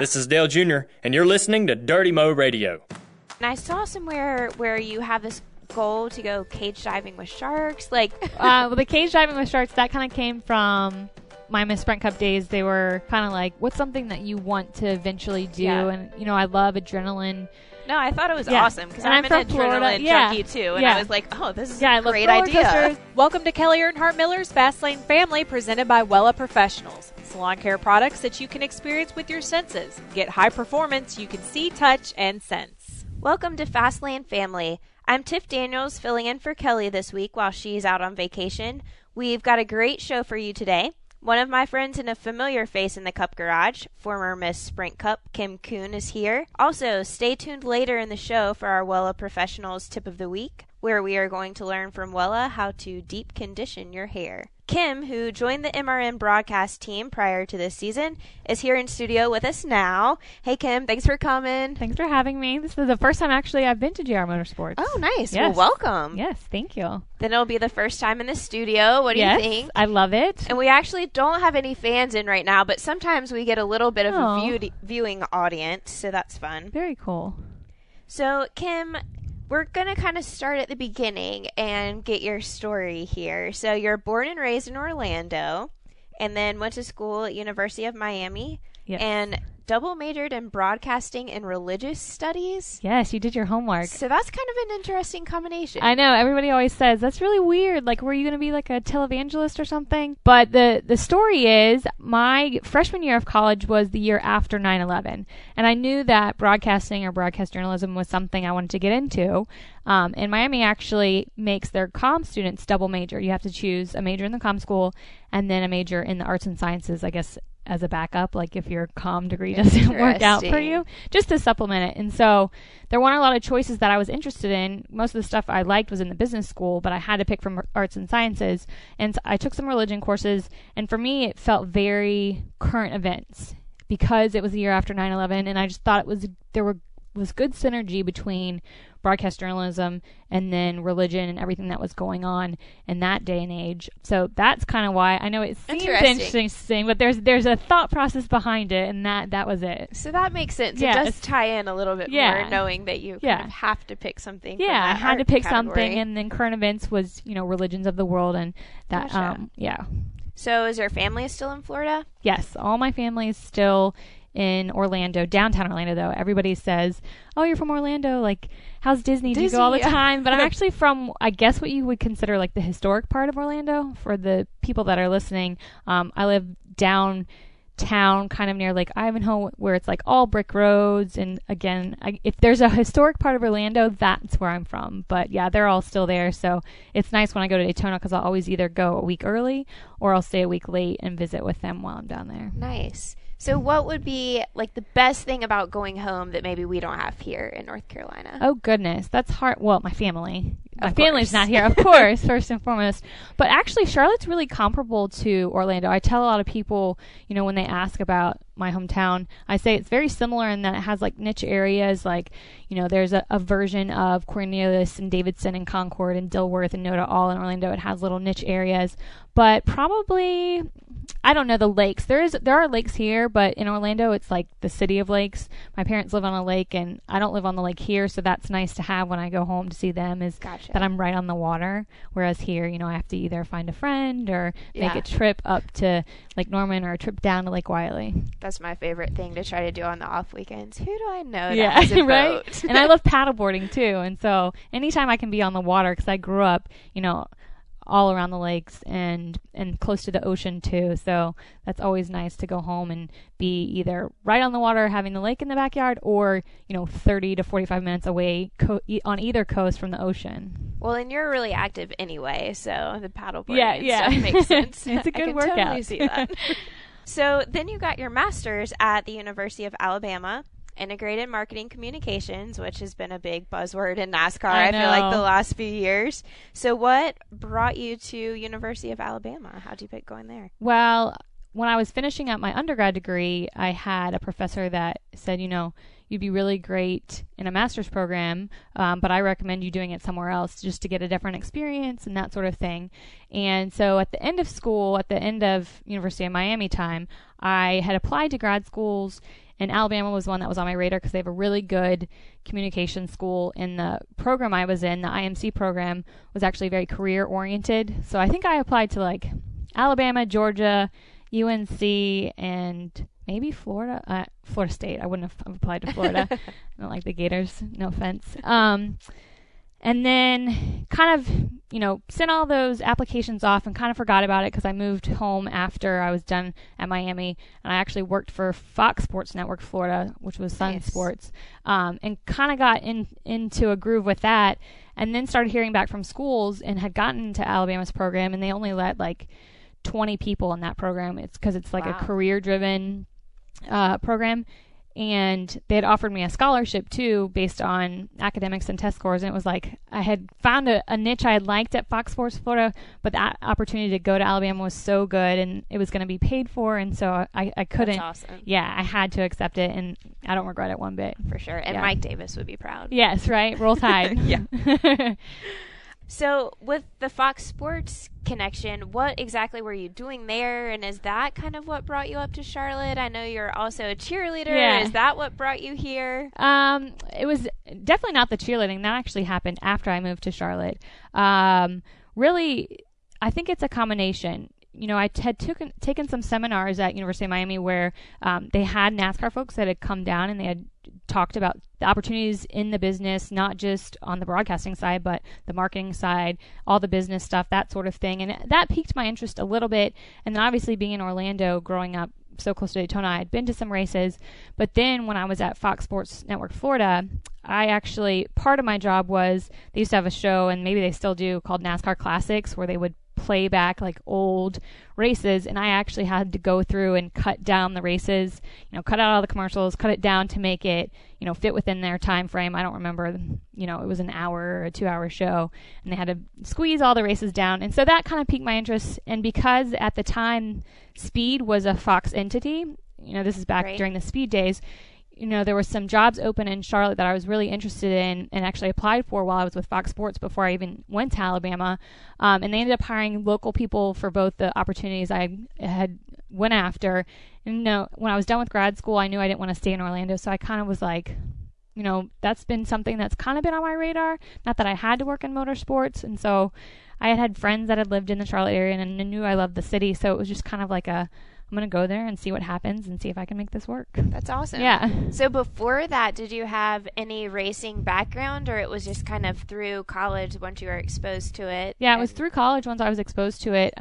This is Dale Jr., and you're listening to Dirty Mo Radio. And I saw somewhere where you have this goal to go cage diving with sharks. Like, well, the cage diving with sharks, that kind of came from my Miss Sprint Cup days. They were kind of like, what's something that you want to eventually do? Yeah. And, you know, I love adrenain. No, I thought it was awesome because I'm an adrenaline junkie too. And I was like, oh, this is a great idea. Coasters. Welcome to Kelly Earnhardt Miller's Fastlane Family, presented by Wella Professionals. Salon care products that you can experience with your senses. Get high performance you can see, touch, and sense. Welcome to Fastlane Family. I'm Tiff Daniels filling in for Kelly this week while she's out on vacation. We've got a great show for you today. One of my friends and a familiar face in the Cup Garage, former Miss Sprint Cup, Kim Coon, is here. Also, stay tuned later in the show for our Wella Professionals Tip of the Week, where we are going to learn from Wella how to deep condition your hair. Kim, who joined the MRN broadcast team prior to this season, is here in studio with us now. Hey, Kim, thanks for coming. Thanks for having me. This is the first time, actually, I've been to JR Motorsports. Oh, nice. Yes. Well, welcome. Yes, thank you. Then it'll be the first time in the studio. What do you think? I love it. And we actually don't have any fans in right now, but sometimes we get a little bit of a viewing audience, so that's fun. Very cool. So, Kim, we're going to kind of start at the beginning and get your story here. So you're born and raised in Orlando and then went to school at University of Miami and double majored in broadcasting and religious studies. Yes, you did your homework. So that's kind of an interesting combination. I know. Everybody always says, that's really weird. Like, were you going to be like a televangelist or something? But the story is, my freshman year of college was the year after 9/11. And I knew that broadcasting or broadcast journalism was something I wanted to get into. And Miami actually makes their comm students double major. You have to choose a major in the comm school and then a major in the arts and sciences, I guess, as a backup, like if your comm degree doesn't work out for you, just to supplement it. And so there weren't a lot of choices that I was interested in. Most of the stuff I liked was in the business school, but I had to pick from arts and sciences. And so I took some religion courses, and for me, it felt very current events because it was the year after 9/11, and I just thought it was there was good synergy between broadcast journalism and then religion and everything that was going on in that day and age. So that's kind of why I know it seems interesting, but there's a thought process behind it, and that was it. So that makes sense. Yeah, it does tie in a little bit more, knowing that you kind of have to pick something. Yeah, I had to pick something, and then current events was, you know, religions of the world and that. Gotcha. So is your family still in Florida? Yes, all my family is still in Orlando, downtown Orlando, though. Everybody says, oh, you're from Orlando, like, how's Disney? Do you go all the time? But I'm actually from, I guess, what you would consider like the historic part of Orlando. For the people that are listening, I live downtown, kind of near Lake Ivanhoe, where it's like all brick roads. And again, if there's a historic part of Orlando, that's where I'm from. But yeah, they're all still there. So it's nice when I go to Daytona, because I'll always either go a week early or I'll stay a week late and visit with them while I'm down there. Nice. So what would be, like, the best thing about going home that maybe we don't have here in North Carolina? Oh, goodness. That's hard. Well, my family. My family's not here, of course, first and foremost. But actually, Charlotte's really comparable to Orlando. I tell a lot of people, you know, when they ask about my hometown, I say it's very similar in that it has, like, niche areas. Like, you know, there's a version of Cornelius and Davidson and Concord and Dilworth and Noda all in Orlando. It has little niche areas. But probably, I don't know, the lakes. There are lakes here, but in Orlando, it's like the city of lakes. My parents live on a lake, and I don't live on the lake here, so that's nice to have when I go home to see them, is that I'm right on the water. Whereas here, you know, I have to either find a friend or make a trip up to Lake Norman or a trip down to Lake Wiley. That's my favorite thing to try to do on the off weekends. Who do I know that has a boat? And I love paddleboarding, too. And so anytime I can be on the water, because I grew up, you know, all around the lakes and close to the ocean too, so that's always nice to go home and be either right on the water, having the lake in the backyard, or, you know, 30 to 45 minutes away on either coast from the ocean. Well, and you're really active anyway, so the paddleboarding stuff makes sense. It's a good workout. I can totally see that. So then you got your master's at the University of Alabama, integrated marketing communications, which has been a big buzzword in NASCAR, I feel like, the last few years. So what brought you to University of Alabama? How did you pick going there? Well, when I was finishing up my undergrad degree, I had a professor that said, you know, you'd be really great in a master's program, but I recommend you doing it somewhere else just to get a different experience and that sort of thing. And so at the end of school, at the end of University of Miami time, I had applied to grad schools And Alabama was one that was on my radar because they have a really good communication school. And the program I was in, the IMC program, was actually very career-oriented. So I think I applied to, like, Alabama, Georgia, UNC, and maybe Florida. Florida State. I wouldn't have applied to Florida. I don't like the Gators. No offense. And then kind of, you know, sent all those applications off and kind of forgot about it because I moved home after I was done at Miami. And I actually worked for Fox Sports Network Florida, which was Sun Sports, and kind of got into a groove with that. And then started hearing back from schools and had gotten into Alabama's program. And they only let, like, 20 people in that program. It's because it's, like, a career-driven program. And they had offered me a scholarship, too, based on academics and test scores. And it was like I had found a niche I had liked at Fox Sports Florida, but that opportunity to go to Alabama was so good, and it was going to be paid for. And so I couldn't. That's awesome. Yeah, I had to accept it, and I don't regret it one bit. For sure. And yeah. Mike Davis would be proud. Yes, right? Roll Tide. Yeah. So with the Fox Sports connection, what exactly were you doing there? And is that kind of what brought you up to Charlotte? I know you're also a cheerleader. Yeah. Is that what brought you here? It was definitely not the cheerleading. That actually happened after I moved to Charlotte. Really, I think it's a combination. You know, I had taken some seminars at University of Miami where they had NASCAR folks that had come down and they had talked about the opportunities in the business, not just on the broadcasting side, but the marketing side, all the business stuff, that sort of thing. And that piqued my interest a little bit. And then obviously being in Orlando, growing up so close to Daytona, I had been to some races. But then when I was at Fox Sports Network Florida, I actually, part of my job was, they used to have a show, and maybe they still do, called NASCAR Classics, where they would play back, like, old races, and I actually had to go through and cut down the races, you know, cut out all the commercials, cut it down to make it, you know, fit within their time frame. I don't remember, you know, it was an hour or a 2-hour show, and they had to squeeze all the races down. And so that kind of piqued my interest. And because at the time Speed was a Fox entity, you know, this is back during the Speed days, you know, there were some jobs open in Charlotte that I was really interested in and actually applied for while I was with Fox Sports before I even went to Alabama. And they ended up hiring local people for both the opportunities I had went after. And, you know, when I was done with grad school, I knew I didn't want to stay in Orlando. So I kind of was like, you know, that's been something that's kind of been on my radar. Not that I had to work in motorsports. And so I had friends that had lived in the Charlotte area and I knew I loved the city. So it was just kind of like I'm going to go there and see what happens and see if I can make this work. That's awesome. Yeah. So before that, did you have any racing background, or it was just kind of through college once you were exposed to it? Yeah, it was through college once I was exposed to it.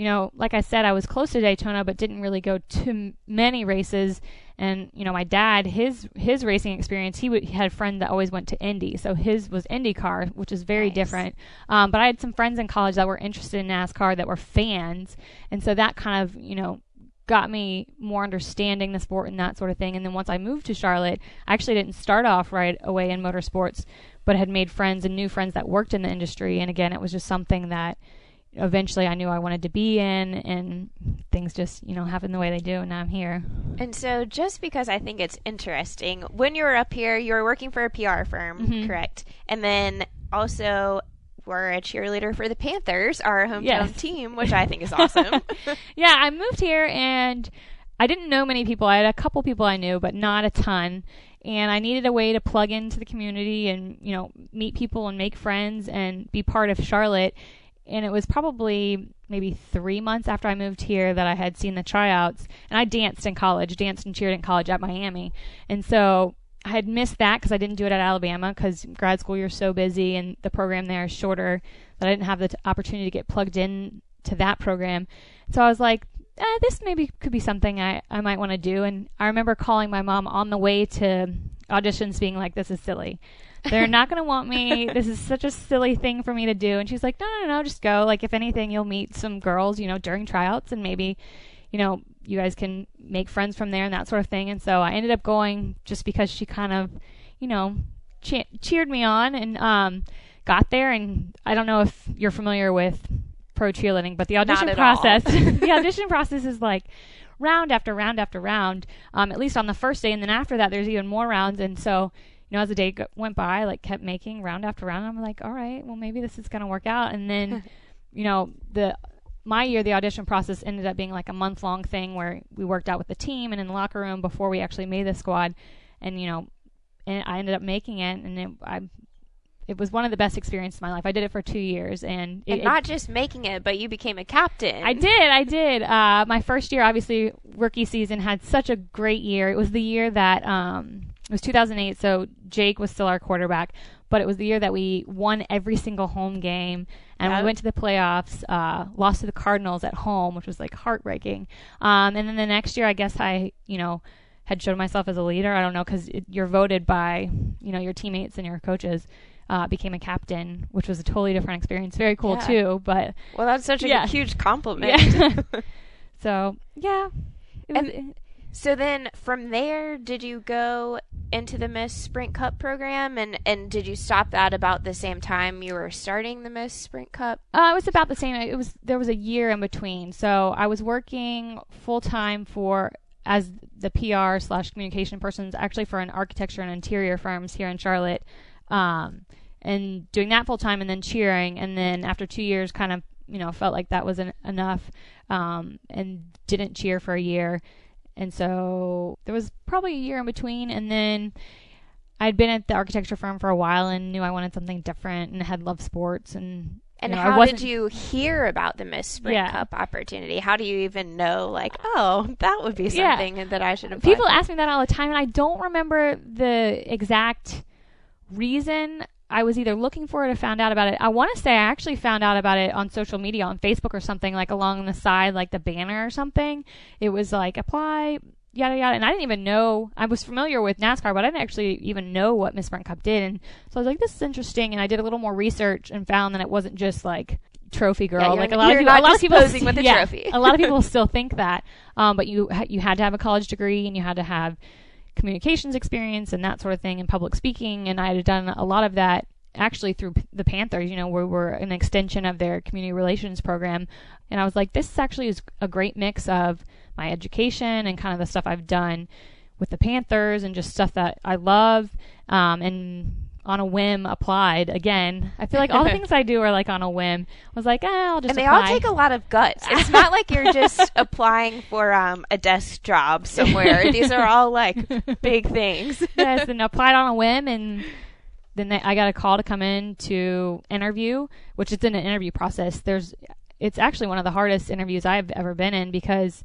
You know, like I said, I was close to Daytona but didn't really go to many races. And, you know, my dad, his racing experience, he had a friend that always went to Indy. So his was IndyCar, which is very different. But I had some friends in college that were interested in NASCAR that were fans. And so that kind of, you know, got me more understanding the sport and that sort of thing. And then once I moved to Charlotte, I actually didn't start off right away in motorsports, but had made friends and new friends that worked in the industry. And again, it was just something that eventually I knew I wanted to be in, and things just, you know, happen the way they do, and now I'm here. And so just because I think it's interesting, when you were up here, you were working for a PR firm, correct? And then also were a cheerleader for the Panthers, our hometown team, which I think is awesome. Yeah, I moved here, and I didn't know many people. I had a couple people I knew, but not a ton. And I needed a way to plug into the community and, you know, meet people and make friends and be part of Charlotte. And it was probably maybe 3 months after I moved here that I had seen the tryouts. And I danced and cheered in college at Miami. And so I had missed that because I didn't do it at Alabama, because grad school, you're so busy, and the program there is shorter that I didn't have the opportunity to get plugged in to that program. So I was like, this maybe could be something I might want to do. And I remember calling my mom on the way to auditions being like, this is silly. They're not going to want me. This is such a silly thing for me to do. And she's like, no, just go. Like, if anything, you'll meet some girls, you know, during tryouts, and maybe, you know, you guys can make friends from there and that sort of thing. And so I ended up going just because she kind of, you know, cheered me on, and got there. And I don't know if you're familiar with pro cheerleading, but the audition process, the audition process is like round after round after round, at least on the first day. And then after that, there's even more rounds. And so, you know, as the day went by, I, like, kept making round after round. I'm like, all right, well, maybe this is going to work out. And then, you know, the my year, the audition process ended up being like a month-long thing where we worked out with the team and in the locker room before we actually made the squad. And, you know, and I ended up making it, and it was one of the best experiences of my life. I did it for 2 years. And not just making it, but you became a captain. I did. My first year, obviously, rookie season, had such a great year. It was the year that it was 2008, so Jake was still our quarterback. But it was the year that we won every single home game, and we went to the playoffs, lost to the Cardinals at home, which was, like, heartbreaking. And then the next year, I guess I, you know, had shown myself as a leader. I don't know, because you're voted by, you know, your teammates and your coaches. Became a captain, which was a totally different experience. Very cool, too. But well, that's such a huge compliment. Yeah. So, yeah. So then from there, did you go into the Miss Sprint Cup program? And did you stop that about the same time you were starting the Miss Sprint Cup? It was about the same. There was a year in between. So I was working full-time as the PR/communication person, actually for an architecture and interior firms here in Charlotte. And doing that full time and then cheering. And then after 2 years, kind of, you know, felt like that wasn't enough, and didn't cheer for a year. And so there was probably a year in between. And then I'd been at the architecture firm for a while and knew I wanted something different and had loved sports. And you know, how did you hear about the Miss Spring Cup opportunity? How do you even know, like, oh, that would be something that I should apply? People ask me that all the time, and I don't remember the exact reason. I was either looking for it or found out about it. I want to say I actually found out about it on social media, on Facebook or something, like along the side, like the banner or something. It was like, apply, yada, yada. And I didn't even know. I was familiar with NASCAR, but I didn't actually even know what Miss Sprint Cup did. And so I was like, this is interesting. And I did a little more research and found that it wasn't just like trophy girl. Like a lot of people posing with a trophy. A lot of people still think that. But you had to have a college degree, and you had to have communications experience and that sort of thing, and public speaking. And I had done a lot of that actually through the Panthers, you know, where we're an extension of their community relations program. And I was like, this actually is a great mix of my education and kind of the stuff I've done with the Panthers and just stuff that I love. And on a whim applied again. I feel like all the things I do are like on a whim. I was like, I'll just apply. And they all take a lot of guts. It's not like you're just applying for a desk job somewhere. These are all like big things. Yes, and applied on a whim, and then I got a call to come in to interview, which is in an interview process. It's actually one of the hardest interviews I've ever been in, because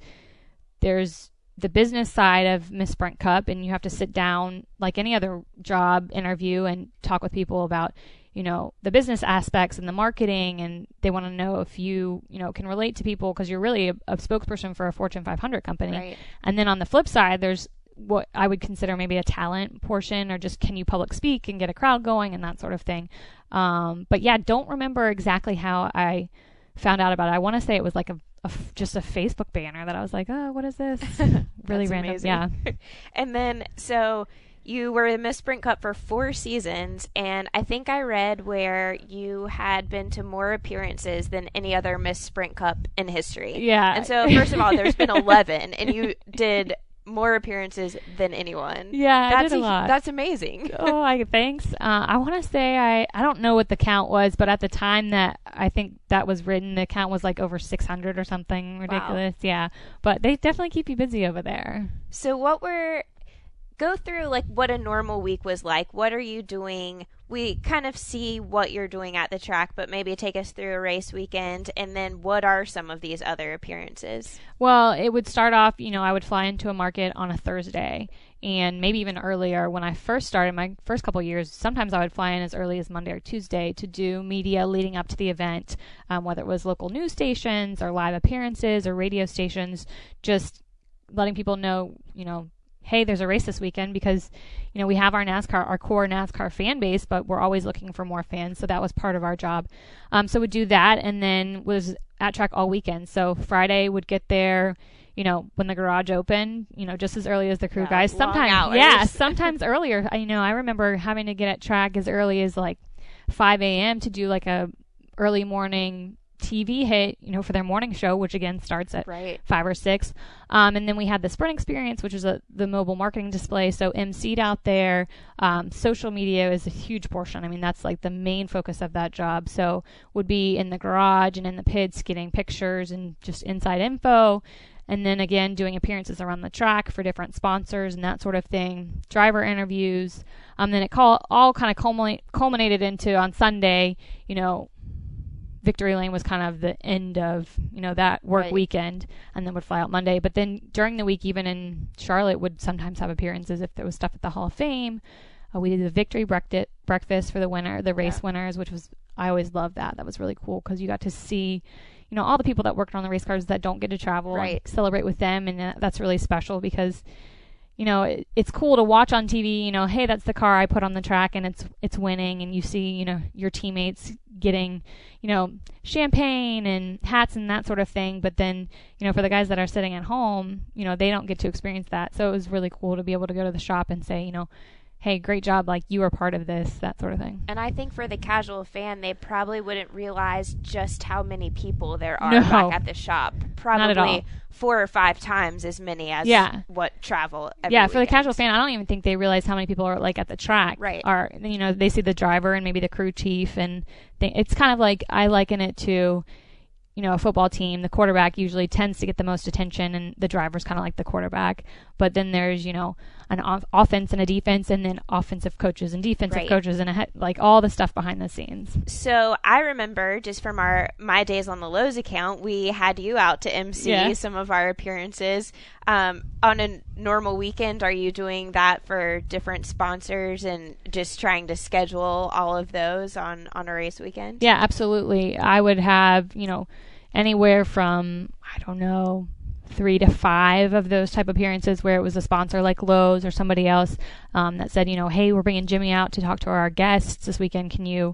there's the business side of Miss Sprint Cup, and you have to sit down like any other job interview and talk with people about, you know, the business aspects and the marketing, and they want to know if you know, can relate to people, because you're really a spokesperson for a Fortune 500 company. Right. And then on the flip side, there's what I would consider maybe a talent portion, or just can you public speak and get a crowd going and that sort of thing. But yeah, don't remember exactly how I found out about it. I want to say it was like just a Facebook banner that I was like, oh, what is this? Really random. Amazing. Yeah. And then, so you were in Miss Sprint Cup for 4 seasons, and I think I read where you had been to more appearances than any other Miss Sprint Cup in history. Yeah. And so, first of all, there's been 11, and you did more appearances than anyone. Yeah, I did a lot. That's amazing. Oh, thanks. I want to say, I don't know what the count was, but at the time that I think that was written, the count was like over 600 or something ridiculous. Wow. Yeah. But they definitely keep you busy over there. So go through like what a normal week was like. What are you doing? We kind of see what you're doing at the track, but maybe take us through a race weekend, and then what are some of these other appearances? Well, it would start off, you know, I would fly into a market on a Thursday, and maybe even earlier. When I first started, my first couple of years, sometimes I would fly in as early as Monday or Tuesday to do media leading up to the event, whether it was local news stations or live appearances or radio stations, just letting people know, you know, hey, there's a race this weekend, because, you know, we have our core NASCAR fan base, but we're always looking for more fans. So that was part of our job. So we'd do that, and then was at track all weekend. So Friday would get there, you know, when the garage opened, you know, just as early as the crew guys. Sometimes earlier. You know, I remember having to get at track as early as like 5 a.m. to do like a early morning TV hit, you know, for their morning show, which again starts at 5 or 6. And then we had the Sprint Experience, which is the mobile marketing display. So MC'd out there. Social media is a huge portion. I mean, that's like the main focus of that job. So would be in the garage and in the pits getting pictures and just inside info. And then again, doing appearances around the track for different sponsors and that sort of thing, driver interviews. Then it all kind of culminated into on Sunday, you know, Victory Lane was kind of the end of, you know, that work weekend, and then would fly out Monday. But then during the week, even in Charlotte, would sometimes have appearances if there was stuff at the Hall of Fame. We did the victory breakfast for the race winners, which was, I always loved that. That was really cool because you got to see, you know, all the people that worked on the race cars that don't get to travel and celebrate with them. And that's really special because, you know, it's cool to watch on TV, you know, hey, that's the car I put on the track and it's winning. And you see, you know, your teammates getting, you know, champagne and hats and that sort of thing. But then, you know, for the guys that are sitting at home, you know, they don't get to experience that. So it was really cool to be able to go to the shop and say, you know, hey, great job, like you were part of this, that sort of thing. And I think for the casual fan, they probably wouldn't realize just how many people there are back at the shop. Probably 4 or 5 times as many as what travel every weekend. For the casual fan, I don't even think they realize how many people are like at the track. Right. Or, you know, they see the driver and maybe the crew chief and it's kind of like, I liken it to, you know, a football team, the quarterback usually tends to get the most attention and the driver's kind of like the quarterback. But then there's, you know, an offense and a defense and then offensive coaches and defensive coaches and like all the stuff behind the scenes. So I remember just from my days on the Lowe's account, we had you out to MC some of our appearances. On a normal weekend, are you doing that for different sponsors and just trying to schedule all of those on a race weekend? Yeah, absolutely. I would have, you know, anywhere from, I don't know, 3 to 5 of those type appearances where it was a sponsor like Lowe's or somebody else that said, you know, hey, we're bringing Jimmy out to talk to our guests this weekend. Can you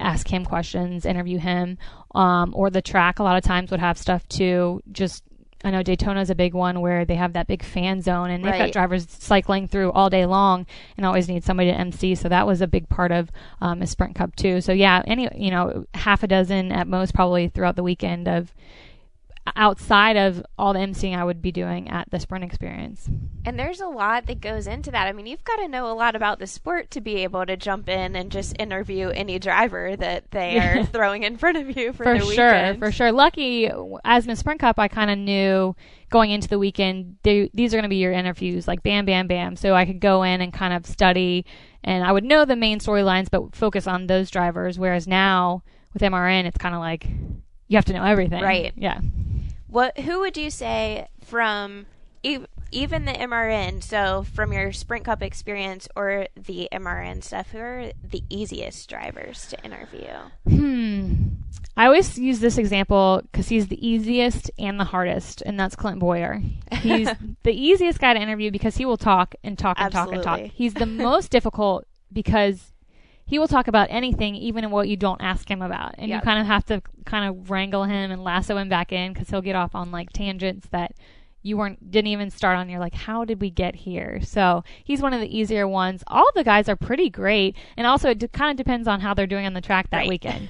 ask him questions, interview him? Or the track a lot of times would have stuff too. Just, I know Daytona is a big one where they have that big fan zone and they've got drivers cycling through all day long and always need somebody to MC. So that was a big part of a Sprint Cup too. So yeah, you know, 6 at most probably throughout the weekend of outside of all the emceeing I would be doing at the Sprint Experience. And there's a lot that goes into that. I mean, you've got to know a lot about the sport to be able to jump in and just interview any driver that they are throwing in front of you for the weekend. For sure. Lucky, as Miss Sprint Cup, I kind of knew going into the weekend, these are going to be your interviews, like bam, bam, bam. So I could go in and kind of study, and I would know the main storylines, but focus on those drivers, whereas now with MRN, it's kind of like you have to know everything. Right. Yeah. Who would you say from even the MRN, so from your Sprint Cup experience or the MRN stuff, who are the easiest drivers to interview? I always use this example because he's the easiest and the hardest, and that's Clint Boyer. He's the easiest guy to interview because he will talk and talk and talk and talk. He's the most difficult because he will talk about anything, even what you don't ask him about. And you kind of have to wrangle him and lasso him back in because he'll get off on like tangents that you didn't even start on. You're like, how did we get here? So he's one of the easier ones. All the guys are pretty great. And also it kind of depends on how they're doing on the track that weekend.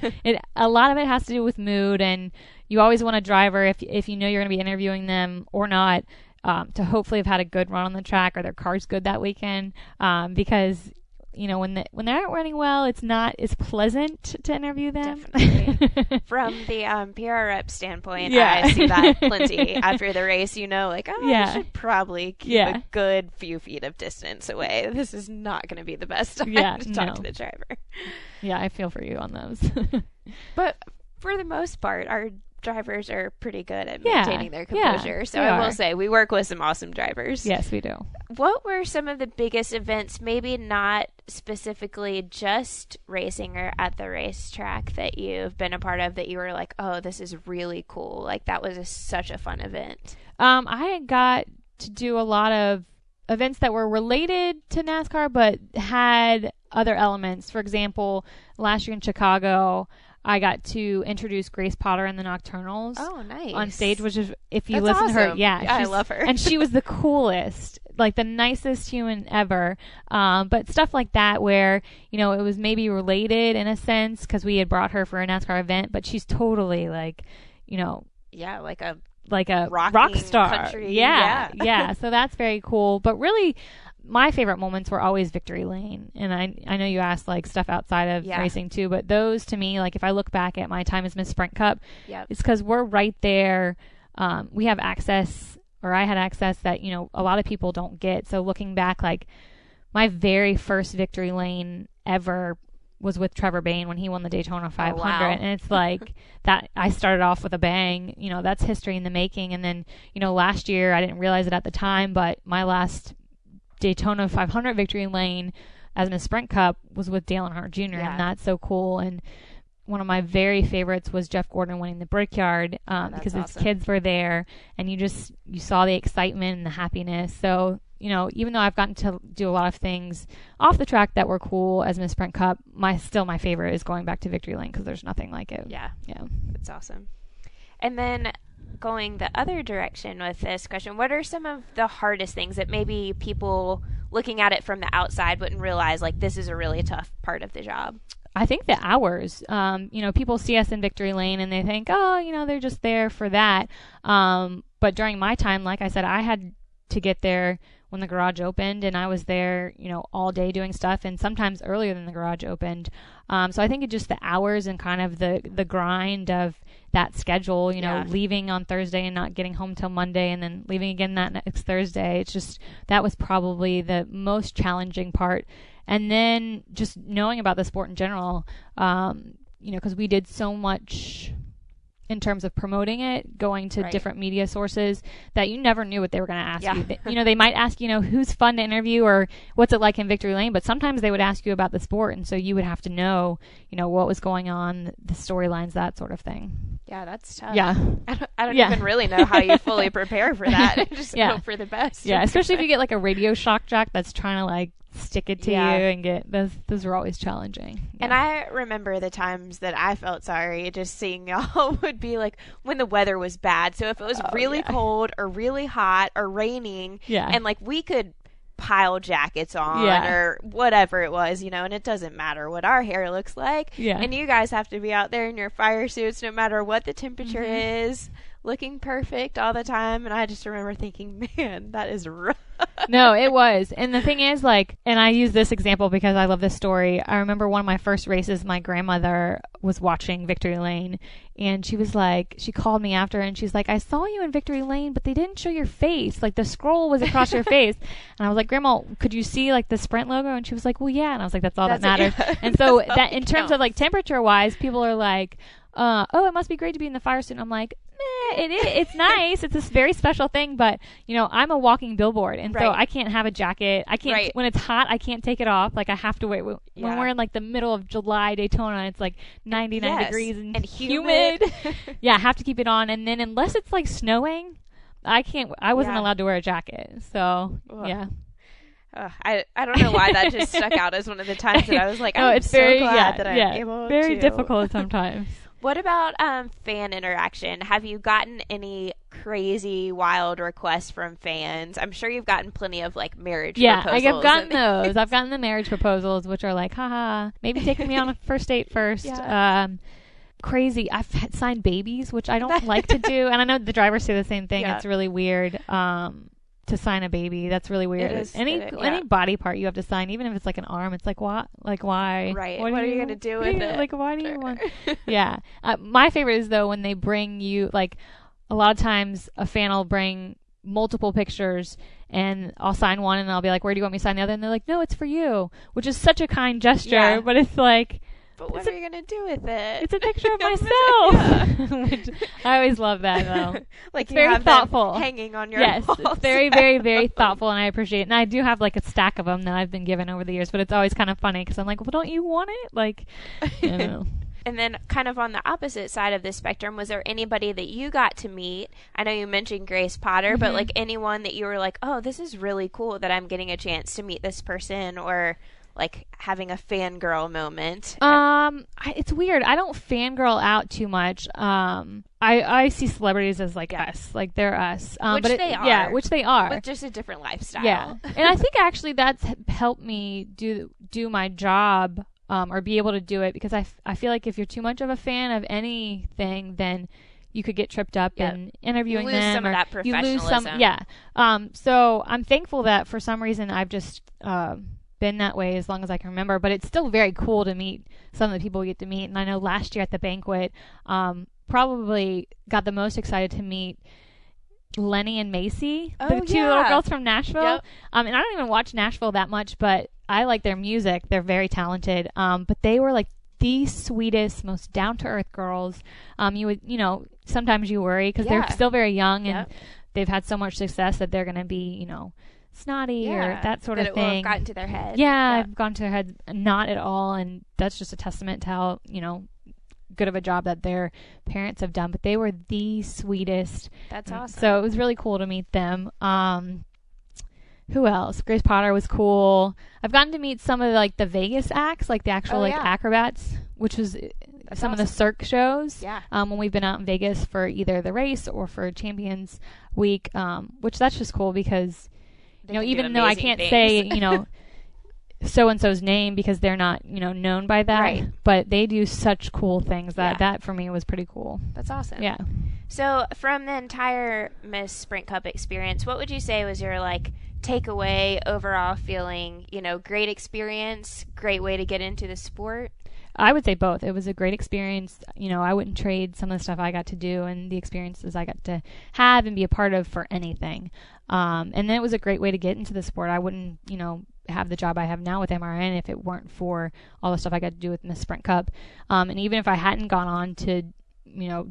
A lot of it has to do with mood, and you always want a driver, if you know you're going to be interviewing them or not, to hopefully have had a good run on the track or their car's good that weekend, because you know, when they aren't running well, it's not as pleasant to interview them. Definitely. From the PR rep standpoint, I see that plenty. After the race, you know, like, I should probably keep a good few feet of distance away. This is not going to be the best time to talk to the driver. Yeah, I feel for you on those. But for the most part, our drivers are pretty good at maintaining their composure. Yeah, so I will say we work with some awesome drivers. Yes, we do. What were some of the biggest events, maybe not specifically just racing or at the racetrack, that you've been a part of that you were like, oh, this is really cool? Like, that was such a fun event. I got to do a lot of events that were related to NASCAR but had other elements. For example, last year in Chicago, I got to introduce Grace Potter in the Nocturnals. Oh, nice. On stage, which is, if you listen to her, I love her. And she was the coolest. like the nicest human ever. But stuff like that where, you know, it was maybe related in a sense because we had brought her for a NASCAR event, but she's totally like, you know. Yeah, like a rock star. Country. Yeah. Yeah. So that's very cool. But really, my favorite moments were always victory lane. And I know you asked like stuff outside of racing too, but those to me, like if I look back at my time as Miss Sprint Cup, it's because we're right there. We have access, or I had access that, you know, a lot of people don't get. So looking back, like my very first victory lane ever was with Trevor Bayne when he won the Daytona 500. Oh, wow. And it's like that I started off with a bang, you know, that's history in the making. And then, you know, last year I didn't realize it at the time, but my last Daytona 500 victory lane as in a Sprint Cup was with Dale Earnhardt Jr. And that's so cool. And one of my very favorites was Jeff Gordon winning the Brickyard because his kids were there and you saw the excitement and the happiness. So, you know, even though I've gotten to do a lot of things off the track that were cool as Miss Sprint Cup, my favorite is going back to victory lane because there's nothing like it. Yeah. It's awesome. And then going the other direction with this question, what are some of the hardest things that maybe people looking at it from the outside wouldn't realize, like this is a really tough part of the job? I think the hours, you know, people see us in victory lane and they think, oh, you know, they're just there for that. But during my time, like I said, I had to get there when the garage opened, and I was there, you know, all day doing stuff, and sometimes earlier than the garage opened. So I think it's just the hours and kind of the grind of that schedule, you know, leaving on Thursday and not getting home till Monday and then leaving again that next Thursday. It's just, that was probably the most challenging part. And then just knowing about the sport in general, you know, 'cause we did so much in terms of promoting it, going to different media sources that you never knew what they were going to ask you. You know, they might ask, you know, who's fun to interview or what's it like in victory lane, but sometimes they would ask you about the sport. And so you would have to know, you know, what was going on, the storylines, that sort of thing. Yeah, that's tough. Yeah. I don't even really know how you fully prepare for that. Just hope for the best. Yeah, especially if you get like a radio shock jock that's trying to like stick it to you and get those were always challenging. And I remember the times that I felt sorry just seeing y'all would be like when the weather was bad. So if it was cold or really hot or raining and like we could pile jackets on or whatever it was, you know, and it doesn't matter what our hair looks like. Yeah. And you guys have to be out there in your fire suits no matter what the temperature is, looking perfect all the time. And I just remember thinking, man, that is rough. No, it was. And the thing is, like, and I use this example because I love this story. I remember one of my first races, my grandmother was watching victory lane, and she was like, she called me after and she's like, I saw you in victory lane, but they didn't show your face. Like the scroll was across your face. And I was like, Grandma, could you see like the Sprint logo? And she was like, well, yeah. And I was like, that's all that matters. Yeah. And so that in terms of like temperature wise, people are like, oh, it must be great to be in the fire suit. And I'm like, it is. It's nice. It's this very special thing, but you know, I'm a walking billboard, and so I can't have a jacket. I can't when it's hot. I can't take it off. Like I have to wait. When we're in like the middle of July, Daytona, it's like 99 degrees and humid. I have to keep it on. And then unless it's like snowing, I can't. I wasn't allowed to wear a jacket. So I don't know why that just stuck out as one of the times that I was like, I'm glad that I'm able. Very difficult sometimes. What about fan interaction? Have you gotten any crazy, wild requests from fans? I'm sure you've gotten plenty of, like, marriage proposals. Yeah, I've gotten those. I've gotten the marriage proposals, which are like, haha, maybe taking me on a first date first. Yeah. Crazy. I've had signed babies, which I don't like to do. And I know the drivers say the same thing. Yeah. It's really weird to sign a baby. That's really weird. It is, any body part you have to sign, even if it's like an arm, it's like, what? Like, why? Right. What are you going to do with it? Like, why do you want? My favorite is, though, when they bring you, like, a lot of times a fan will bring multiple pictures, and I'll sign one, and I'll be like, where do you want me to sign the other? And they're like, no, it's for you, which is such a kind gesture, but it's like... But what are you going to do with it? It's a picture of myself. Which, I always love that, though. Like it's very thoughtful. Hanging on your wall. Yes, it's very, very, very thoughtful, and I appreciate it. And I do have, like, a stack of them that I've been given over the years, but it's always kind of funny because I'm like, well, don't you want it? Like, you know. And then kind of on the opposite side of the spectrum, was there anybody that you got to meet? I know you mentioned Grace Potter, but, like, anyone that you were like, oh, this is really cool that I'm getting a chance to meet this person or – like having a fangirl moment? It's weird. I don't fangirl out too much. I see celebrities as like us, like they're us, which they are. Yeah, which they are, with just a different lifestyle. Yeah, and I think actually that's helped me do my job, or be able to do it, because I feel like if you're too much of a fan of anything, then you could get tripped up in interviewing them. You lose them, some of that professionalism. So I'm thankful that for some reason I've just been that way as long as I can remember. But it's still very cool to meet some of the people we get to meet. And I know last year at the banquet, probably got the most excited to meet Lenny and Macy, the two little girls from Nashville. Yep. And I don't even watch Nashville that much, but I like their music. They're very talented. But they were like the sweetest, most down-to-earth girls. Sometimes you worry because they're still very young and they've had so much success that they're going to be, snotty or that sort of thing. That it will have gotten to their head. Yeah, I've gone to their head, not at all. And that's just a testament to how, good of a job that their parents have done. But they were the sweetest. That's awesome. So it was really cool to meet them. Who else? Grace Potter was cool. I've gotten to meet some of the Vegas acts, like the actual acrobats, which was some awesome. Of the Cirque shows. Yeah. When we've been out in Vegas for either the race or for Champions Week, which that's just cool because even though I can't say so and so's name because they're not known by that, right. But they do such cool things that for me was pretty cool. That's awesome. Yeah. So from the entire Miss Sprint Cup experience, what would you say was your takeaway overall feeling? Great experience, great way to get into the sport. I would say both. It was a great experience. I wouldn't trade some of the stuff I got to do and the experiences I got to have and be a part of for anything. And then it was a great way to get into the sport. I wouldn't, have the job I have now with MRN if it weren't for all the stuff I got to do with Miss Sprint Cup. And even if I hadn't gone on to,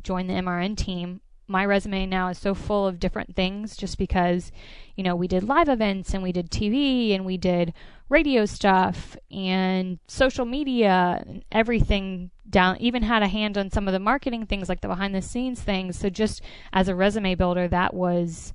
join the MRN team, my resume now is so full of different things just because, we did live events and we did TV and we did radio stuff and social media and everything down, even had a hand on some of the marketing things, like the behind the scenes things. So just as a resume builder, that was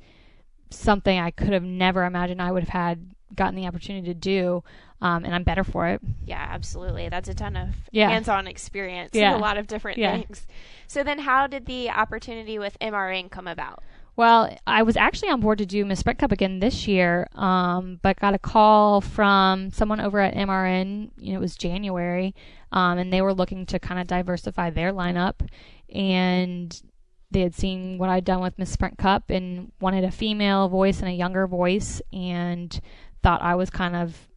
something I could have never imagined I would have gotten the opportunity to do. And I'm better for it. Yeah, absolutely. That's a ton of hands-on experience and a lot of different things. So then how did the opportunity with MRN come about? Well, I was actually on board to do Miss Sprint Cup again this year, but got a call from someone over at MRN. It was January, and they were looking to kind of diversify their lineup. And they had seen what I'd done with Miss Sprint Cup and wanted a female voice and a younger voice and thought I was kind of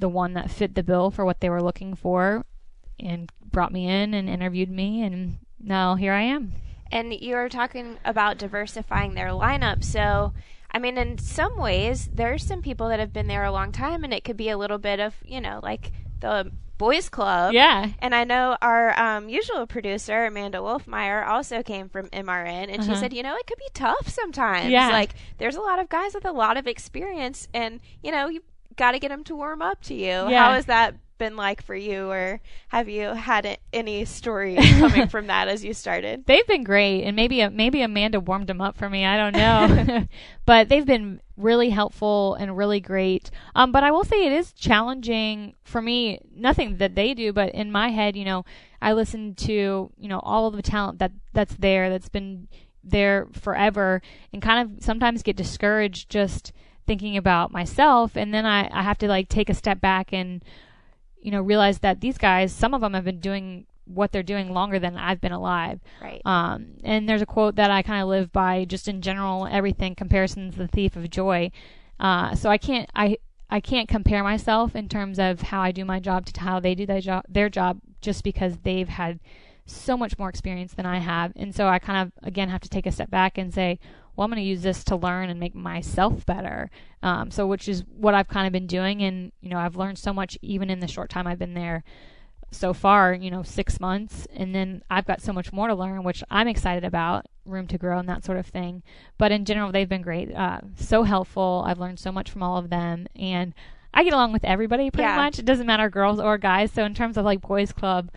the one that fit the bill for what they were looking for, and brought me in and interviewed me, and now here I am. And you were talking about diversifying their lineup. So, I mean, in some ways, there's some people that have been there a long time, and it could be a little bit of, the boys club. Yeah. And I know our usual producer, Amanda Wolfmeyer, also came from MRN, and she said, it could be tough sometimes. Yeah. There's a lot of guys with a lot of experience, and, you got to get them to warm up to you. Yeah. How has that been for you, or have you had any stories coming from that as you started? They've been great, and maybe Amanda warmed them up for me. I don't know, but they've been really helpful and really great. But I will say it is challenging for me. Nothing that they do, but in my head, I listen to all of the talent that's there, that's been there forever, and kind of sometimes get discouraged just thinking about myself. And then I have to take a step back and, realize that these guys, some of them have been doing what they're doing longer than I've been alive. Right. And there's a quote that I kind of live by just in general, everything, comparison's the thief of joy. So I can't compare myself in terms of how I do my job to how they do their job just because they've had so much more experience than I have. And so I kind of, again, have to take a step back and say, well, I'm going to use this to learn and make myself better. So which is what I've kind of been doing. And, I've learned so much even in the short time I've been there so far, 6 months. And then I've got so much more to learn, which I'm excited about, room to grow and that sort of thing. But in general, they've been great. So helpful. I've learned so much from all of them. And I get along with everybody pretty much. It doesn't matter girls or guys. So in terms of boys club,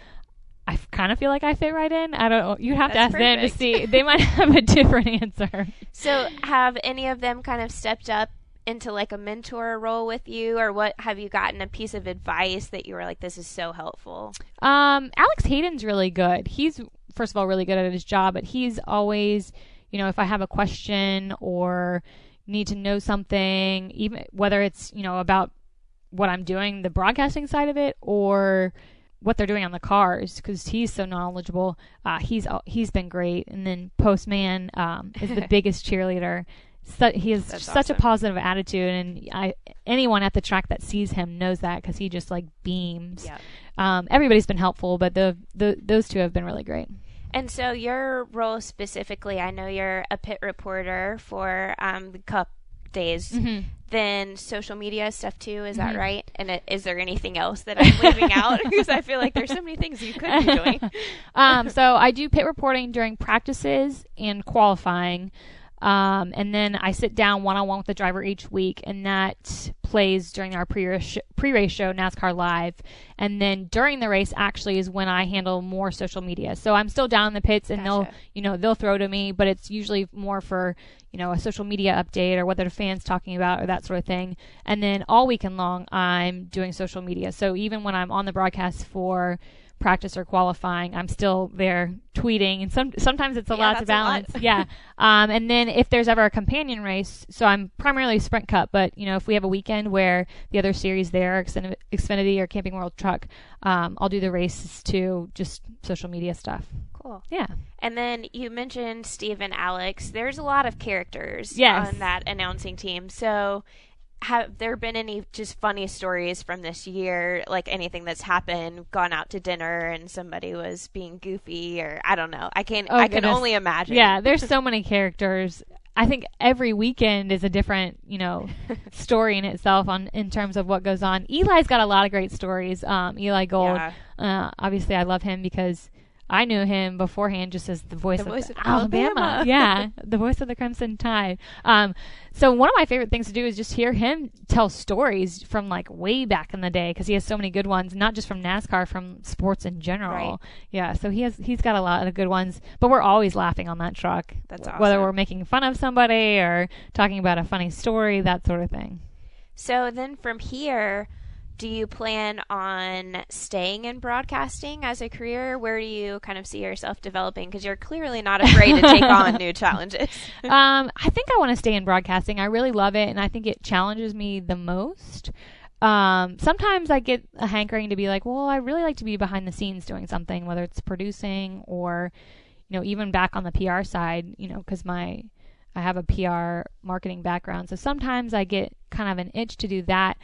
I kind of feel like I fit right in. I don't know. You'd have to ask them to see. They might have a different answer. So have any of them kind of stepped up into like a mentor role with you, or what have you gotten a piece of advice that you were like, this is so helpful? Alex Hayden's really good. He's first of all really good at his job, but he's always, you know, if I have a question or need to know something, even whether it's, you know, about what I'm doing, the broadcasting side of it, or what they're doing on the cars, because he's so knowledgeable. He's been great. And then Postman is the biggest cheerleader. So he has such a positive attitude, and anyone at the track that sees him knows that, because he just like beams. Yep. Everybody's been helpful, but those two have been really great. And so your role specifically, I know you're a pit reporter for the Cup days. Mm-hmm. Then social media stuff too, is that right? And is there anything else that I'm leaving out? Because I feel like there's so many things you could be doing. So I do pit reporting during practices and qualifying. And then I sit down one-on-one with the driver each week, and that plays during our pre-race show, NASCAR Live. And then during the race actually is when I handle more social media. So I'm still down in the pits, and they'll throw to me, but it's usually more for, you know, a social media update or what their fans talking about or that sort of thing. And then all weekend long I'm doing social media. So even when I'm on the broadcast for practice or qualifying, I'm still there tweeting, and sometimes it's a lot to balance. And then if there's ever a companion race, so I'm primarily Sprint Cup, but you know, if we have a weekend where the other series there, Xfinity or Camping World Truck, I'll do the races too, just social media stuff. Cool. Yeah. And then you mentioned Steve and Alex. There's a lot of characters on that announcing team. So have there been any just funny stories from this year, like anything that's happened, gone out to dinner and somebody was being goofy, or I don't know. I can only imagine. Yeah, there's so many characters. I think every weekend is a different, you know, story in itself in terms of what goes on. Eli's got a lot of great stories. Eli Gold. Yeah. Obviously I love him because I knew him beforehand just as the voice of Alabama. Yeah, the voice of the Crimson Tide. So one of my favorite things to do is just hear him tell stories from like way back in the day, because he has so many good ones, not just from NASCAR, from sports in general. Right. Yeah, so he's got a lot of good ones, but we're always laughing on that truck. That's awesome. Whether we're making fun of somebody or talking about a funny story, that sort of thing. So then from here, do you plan on staying in broadcasting as a career? Where do you kind of see yourself developing? Because you're clearly not afraid to take on new challenges. I think I want to stay in broadcasting. I really love it, and I think it challenges me the most. Sometimes I get a hankering to be like, well, I really like to be behind the scenes doing something, whether it's producing or, you know, even back on the PR side, you know, because I have a PR marketing background. So sometimes I get kind of an itch to do that.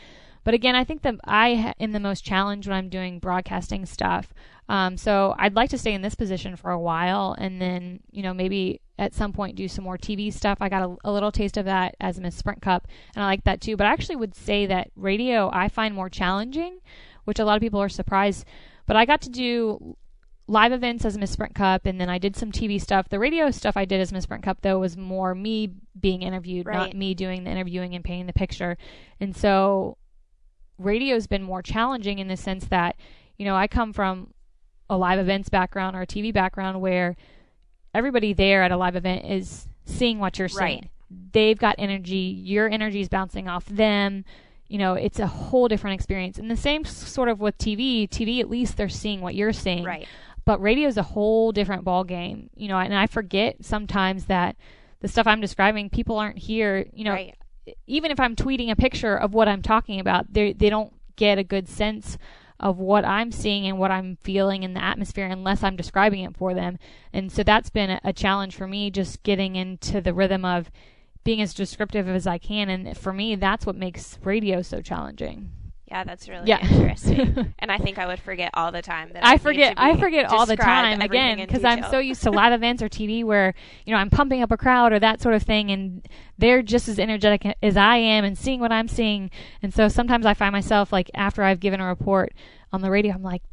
But again, I think that I am the most challenged when I'm doing broadcasting stuff. So I'd like to stay in this position for a while, and then, you know, maybe at some point do some more TV stuff. I got a little taste of that as Miss Sprint Cup, and I like that too. But I actually would say that radio I find more challenging, which a lot of people are surprised. But I got to do live events as Miss Sprint Cup, and then I did some TV stuff. The radio stuff I did as Miss Sprint Cup, though, was more me being interviewed, not me doing the interviewing and painting the picture. And so radio's been more challenging in the sense that, you know, I come from a live events background or a TV background where everybody there at a live event is seeing what you're seeing. They've got energy. Your energy is bouncing off them. You know, it's a whole different experience. And the same sort of with TV. TV, at least they're seeing what you're seeing. Right. But radio is a whole different ball game. You know, and I forget sometimes that the stuff I'm describing, people aren't here, you know. Right. Even if I'm tweeting a picture of what I'm talking about, they don't get a good sense of what I'm seeing and what I'm feeling in the atmosphere unless I'm describing it for them. And so that's been a challenge for me, just getting into the rhythm of being as descriptive as I can. And for me, that's what makes radio so challenging. Yeah, that's really interesting. And I think I would forget all the time. That I forget all the time, again, because I'm so used to live events or TV where, you know, I'm pumping up a crowd or that sort of thing, and they're just as energetic as I am and seeing what I'm seeing. And so sometimes I find myself, like, after I've given a report on the radio, I'm like,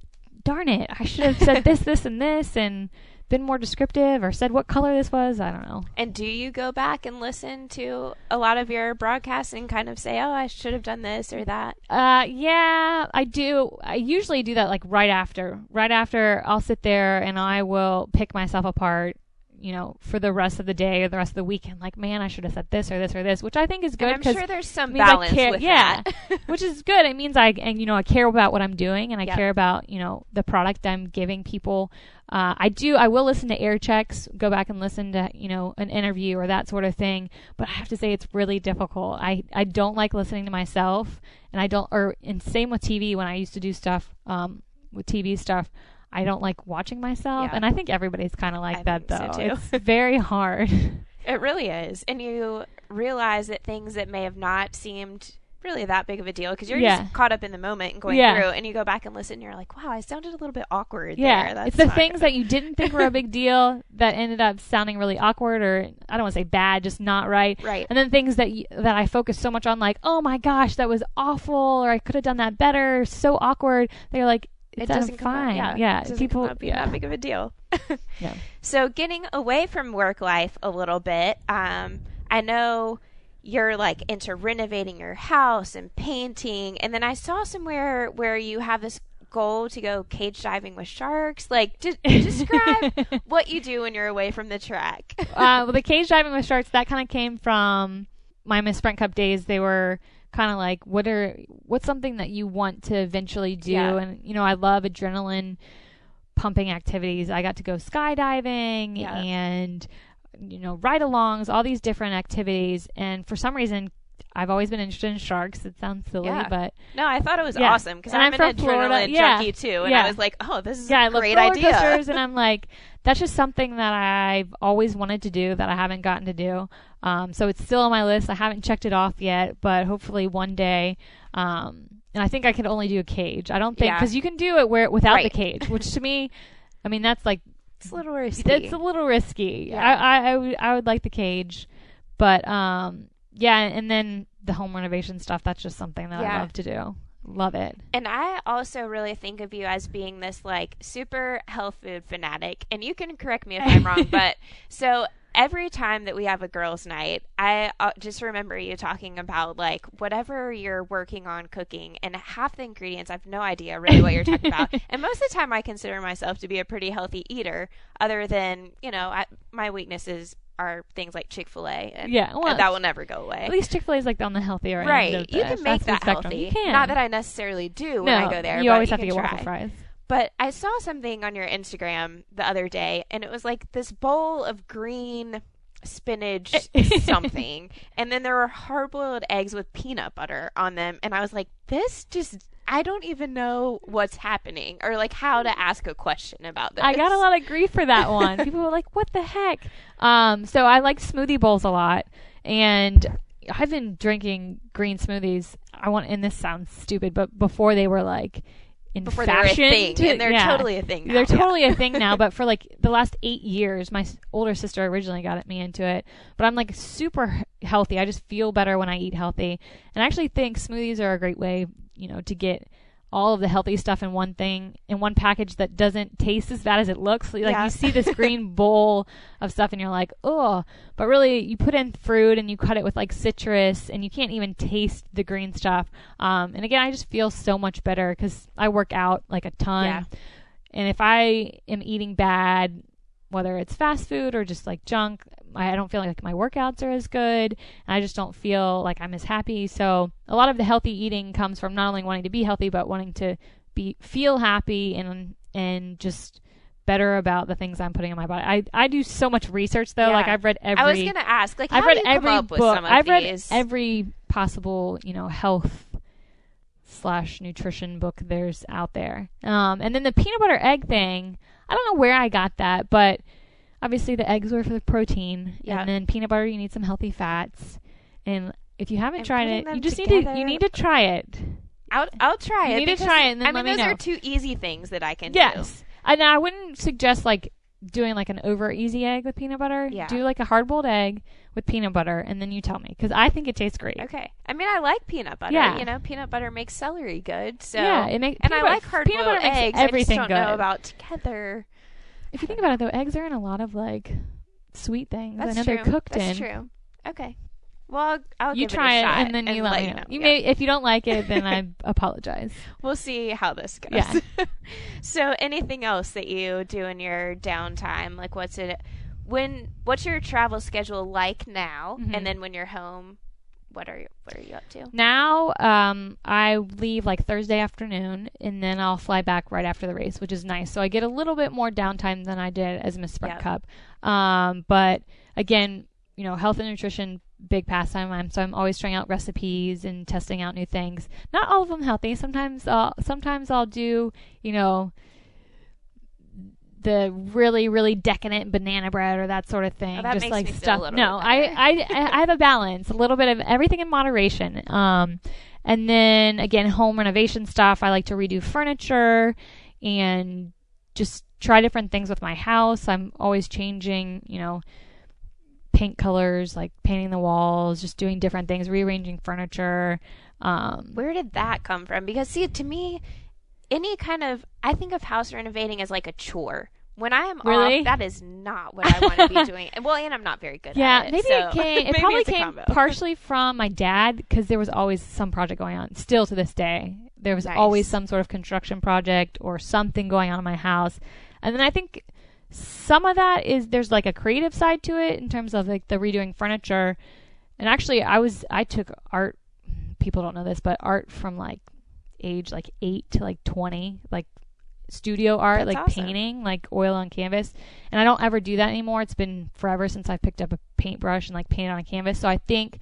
darn it, I should have said this, this, and this, and been more descriptive, or said what color this was. I don't know. And do you go back and listen to a lot of your broadcasts and kind of say, oh, I should have done this or that? Yeah, I do. I usually do that like right after. I'll sit there and I will pick myself apart, you know, for the rest of the day or the rest of the weekend, like, man, I should have said this or this or this, which I think is good. And I'm sure there's some balance with that. Which is good. It means I care about what I'm doing, and I care about, you know, the product I'm giving people. I will listen to air checks, go back and listen to, you know, an interview or that sort of thing. But I have to say it's really difficult. I don't like listening to myself, and and same with TV. When I used to do stuff, with TV stuff, I don't like watching myself. Yeah. And I think everybody's kind of like that, though. So too. It's very hard. It really is. And you realize that things that may have not seemed really that big of a deal, because you're just caught up in the moment and going through, and you go back and listen and you're like, wow, I sounded a little bit awkward there. That's it's the things that you didn't think were a big deal that ended up sounding really awkward, or I don't want to say bad, just not right. Right. And then things that I focused so much on, like, oh my gosh, that was awful, or I could have done that better, so awkward. They're like, it doesn't come up. Yeah. It doesn't come up, that big of a deal. Yeah. So getting away from work life a little bit, I know you're like into renovating your house and painting, and then I saw somewhere where you have this goal to go cage diving with sharks. Like, describe what you do when you're away from the track. Well, the cage diving with sharks, that kind of came from my Miss Sprint Cup days. They were kind of like, what's something that you want to eventually do? Yeah. And, you know, I love adrenaline pumping activities. I got to go skydiving and, you know, ride-alongs, all these different activities. And for some reason, I've always been interested in sharks. It sounds silly, but... No, I thought it was awesome, because I'm an adrenaline junkie, too. And I was like, oh, this is a great idea. I love roller coasters, and I'm like, that's just something that I've always wanted to do that I haven't gotten to do. So it's still on my list. I haven't checked it off yet, but hopefully one day... and I think I can only do a cage. I don't think... Because you can do it without the cage, which to me... I mean, that's like... It's a little risky. Yeah. I would like the cage, but and then the home renovation stuff, that's just something that I love to do. Love it. And I also really think of you as being this like super health food fanatic, and you can correct me if I'm wrong, but so every time that we have a girls' night, I just remember you talking about like whatever you're working on cooking, and half the ingredients, I have no idea really what you're talking about. And most of the time I consider myself to be a pretty healthy eater, other than, you know, my weaknesses are things like Chick-fil-A, and that will never go away. At least Chick-fil-A is like on the healthier end of the spectrum. Right. You can make that healthy. You can. Not that I necessarily do when I go there. You always have to get waffle fries. But I saw something on your Instagram the other day, and it was like this bowl of green spinach something, and then there were hard-boiled eggs with peanut butter on them, and I was like, this just... I don't even know what's happening, or like how to ask a question about this. I got a lot of grief for that one. People were like, what the heck? So I like smoothie bowls a lot, and I've been drinking green smoothies. And this sounds stupid, but before they were like in before fashion. They were a thing, and they're totally a thing now. They're totally a thing now, but for like the last 8 years, my older sister originally got me into it, but I'm like super healthy. I just feel better when I eat healthy, and I actually think smoothies are a great way, you know, to get all of the healthy stuff in one thing, in one package that doesn't taste as bad as it looks. Like you see this green bowl of stuff and you're like, oh, but really you put in fruit and you cut it with like citrus and you can't even taste the green stuff. And again, I just feel so much better because I work out like a ton. Yeah. And if I am eating bad, whether it's fast food or just like junk, I don't feel like my workouts are as good, and I just don't feel like I'm as happy. So a lot of the healthy eating comes from not only wanting to be healthy, but wanting to feel happy and just better about the things I'm putting in my body. I do so much research though. Yeah. Like I've read every. I was gonna ask. Like, I've read every book. I've read every possible, you know, health / nutrition book there's out there. And then the peanut butter egg thing. I don't know where I got that, but. Obviously, the eggs were for the protein, and then peanut butter. You need some healthy fats, and if you haven't tried it, you just need to try it. I'll try it. You need to try it. And then those are two easy things that I can do. Yes, and I wouldn't suggest like doing like an over easy egg with peanut butter. Yeah. Do like a hard boiled egg with peanut butter, and then you tell me, because I think it tastes great. Okay. I mean, I like peanut butter. Yeah. You know, peanut butter makes celery good. So yeah, it makes. And I like hard boiled eggs. Everything I just don't know about together. If you think about it, though, eggs are in a lot of, like, sweet things. That's I know true. They're cooked That's in. That's true. Okay. Well, I'll give it a shot. You try it, and then you let me know. If you don't like it, then I apologize. We'll see how this goes. Yeah. So anything else that you do in your downtime? Like, what's your travel schedule like now? Mm-hmm. And then when you're home, what are you up to? Now, I leave like Thursday afternoon, and then I'll fly back right after the race, which is nice. So I get a little bit more downtime than I did as Miss Sprint Cup. But again, you know, health and nutrition, big pastime. I'm always trying out recipes and testing out new things. Not all of them healthy. Sometimes I'll do, you know, the really, really decadent banana bread or that sort of thing. Oh, that just makes like me stuff. Feel a no, bit I have a balance, a little bit of everything in moderation. And then again, home renovation stuff. I like to redo furniture and just try different things with my house. I'm always changing, you know, paint colors, like painting the walls, just doing different things, rearranging furniture. Where did that come from? Because see, to me, I think of house renovating as like a chore. When I am off, that is not what I want to be doing. Well, and I'm not very good at it. Yeah, it probably came partially from my dad, because there was always some project going on. Still to this day, there was always some sort of construction project or something going on in my house. And then I think some of that is, there's like a creative side to it in terms of like the redoing furniture. And actually, I took art. People don't know this, but art from like age like 8 to like 20, like studio art. That's like awesome. Painting, like oil on canvas, and I don't ever do that anymore. It's been forever since I've picked up a paintbrush and like painted on a canvas. So I think,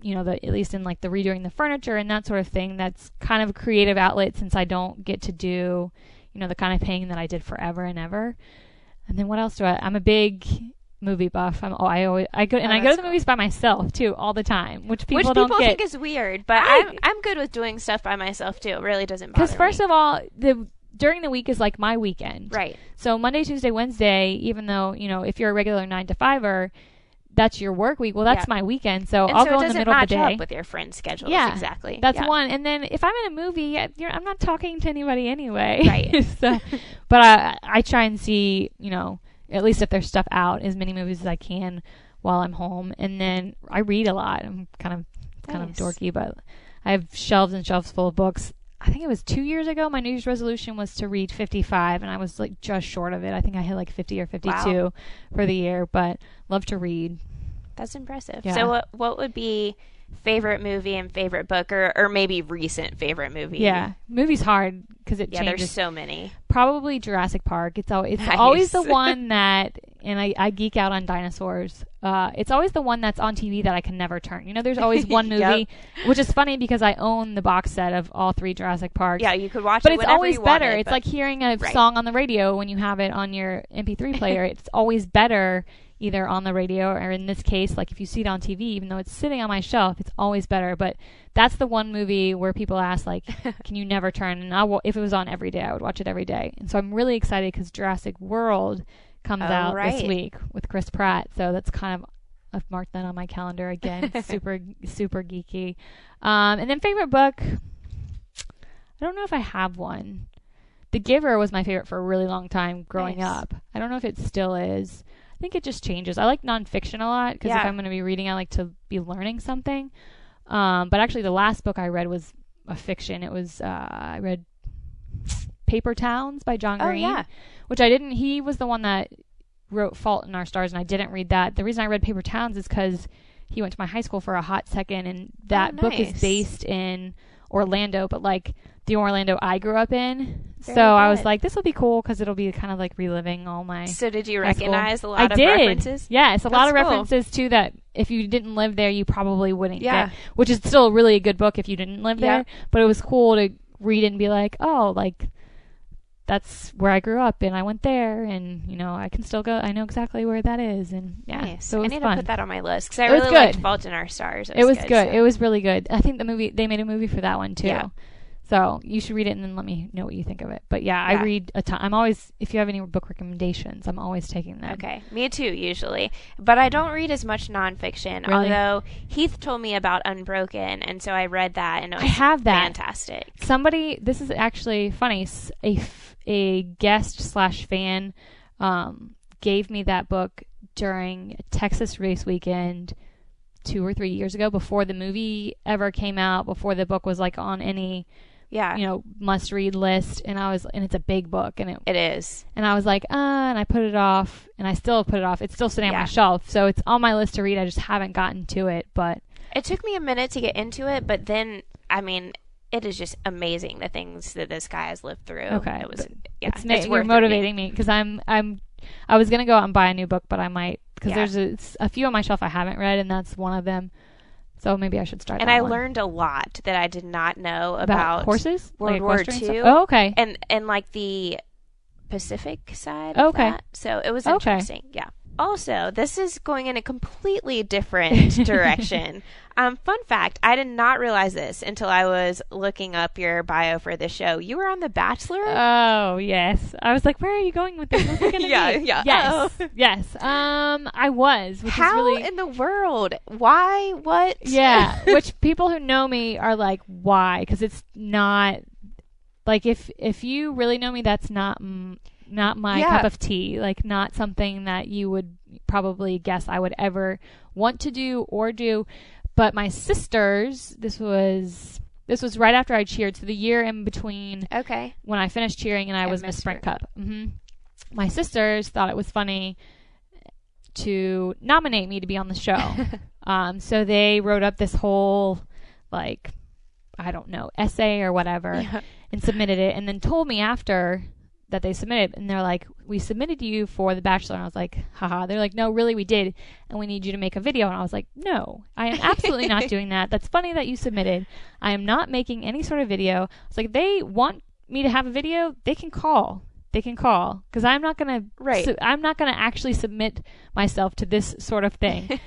you know, at least in like the redoing the furniture and that sort of thing, that's kind of a creative outlet, since I don't get to do, you know, the kind of thing that I did forever and ever. And then what else do I'm a big movie buff. I go to the movies by myself too, all the time, which people don't think is weird. But I'm good with doing stuff by myself too. It really doesn't bother me. Because first of all, during the week is like my weekend, right? So Monday, Tuesday, Wednesday. Even though, you know, if you're a regular 9 to 5er, that's your work week. Well, that's my weekend. So I'll go in the middle of the day. Up with your friend's schedule. Yeah, exactly. That's one. And then if I'm in a movie, I'm not talking to anybody anyway. Right. So, but I try and see, you know, at least if there's stuff out, as many movies as I can while I'm home. And then I read a lot. I'm kind of dorky, but I have shelves and shelves full of books. I think it was 2 years ago, my New Year's resolution was to read 55, and I was like just short of it. I think I hit like 50 or 52 for the year, but love to read. That's impressive. Yeah. So what would be favorite movie and favorite book, or maybe recent favorite movie? Yeah, movie's hard because it changes. Yeah, there's so many. Probably Jurassic Park. It's always the one that, and I geek out on dinosaurs. It's always the one that's on TV that I can never turn. You know, there's always one movie, which is funny because I own the box set of all three Jurassic Parks. Yeah, you could watch it whenever you want. But it's always better. It's like hearing a song on the radio when you have it on your MP3 player. It's always better either on the radio or, in this case, like if you see it on TV, even though it's sitting on my shelf, it's always better. But that's the one movie where people ask, like, can you never turn? And if it was on every day, I would watch it every day. And so I'm really excited because Jurassic World comes out this week with Chris Pratt. So that's kind of, I've marked that on my calendar again. Super, super geeky. And then favorite book, I don't know if I have one. The Giver was my favorite for a really long time growing up. I don't know if it still is. I think it just changes. I like nonfiction a lot because if I'm going to be reading, I like to be learning something. But actually, the last book I read was a fiction. It was I read Paper Towns by John Green, which I didn't. He was the one that wrote Fault in Our Stars, and I didn't read that. The reason I read Paper Towns is because he went to my high school for a hot second, and that book is based in Orlando, but like the Orlando I grew up in. Very so good. I was like, this will be cool because it'll be kind of like reliving all my. So did you recognize school. A lot I of did. References? Yeah, it's a That's lot of cool. references too that if you didn't live there, you probably wouldn't get. Which is still really a good book if you didn't live there. But it was cool to read it and be like, oh, like that's where I grew up and I went there, and you know I can still go. I know exactly where that is, and so it was I need fun. To put that on my list because I really liked Fault in Our Stars. It was good. So. It was really good. I think they made a movie for that one too. Yeah. So you should read it and then let me know what you think of it. But I read a ton. I'm always, if you have any book recommendations, I'm always taking them. Okay. Me too, usually. But I don't read as much nonfiction, although Heath told me about Unbroken, and so I read that, and it was fantastic. Somebody, this is actually funny, a guest /fan gave me that book during Texas race weekend 2 or 3 years ago, before the movie ever came out, before the book was like on any yeah, you know, must read list. And I was, and it's a big book, and it is. And I was like, and I put it off, and I still put it off. It's still sitting on my shelf, so it's on my list to read. I just haven't gotten to it, but it took me a minute to get into it. But then, I mean, it is just amazing the things that this guy has lived through. Okay, it was, yeah, it's worth motivating me because I was gonna go out and buy a new book, but I might because there's a few on my shelf I haven't read, and that's one of them. So maybe I should start. And I learned a lot that I did not know about horses, World War II. Oh, okay. And like the Pacific side. Oh, okay. Of that. So it was interesting. Okay. Yeah. Also, this is going in a completely different direction. Fun fact: I did not realize this until I was looking up your bio for the show. You were on The Bachelor. Oh yes, I was like, where are you going with this? What's it gonna be? Yeah. Yes. Uh-oh. Yes. I was. Which How is really... in the world? Why? What? Yeah. Which people who know me are like, why? Because it's not like if you really know me, that's not. Not my cup of tea, like not something that you would probably guess I would ever want to do or do. But my sisters, this was right after I cheered. So the year in between when I finished cheering and I was Miss Sprint Cup. Mm-hmm. My sisters thought it was funny to nominate me to be on the show. So they wrote up this whole, like, I don't know, essay or whatever and submitted it and then told me after that they submitted and they're like, we submitted you for The Bachelor. And I was like, haha. They're like, no, really, we did. And we need you to make a video. And I was like, no, I am absolutely not doing that. That's funny that you submitted. I am not making any sort of video. It's like, they want me to have a video. They can call because I'm not going to, I'm not going to actually submit myself to this sort of thing.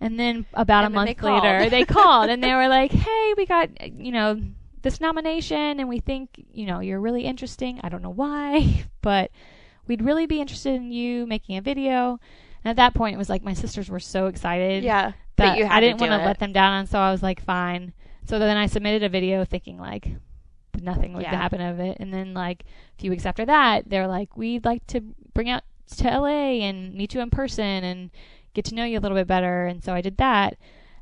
And then about a month later, they called and they were like, hey, we got, you know, this nomination and we think, you know, you're really interesting. I don't know why, but we'd really be interested in you making a video. And at that point it was like my sisters were so excited that you had I didn't want to let them down. And so I was like, fine. So then I submitted a video thinking like nothing would happen of it. And then like a few weeks after that, they're like, we'd like to bring out to LA and meet you in person and get to know you a little bit better. And so I did that.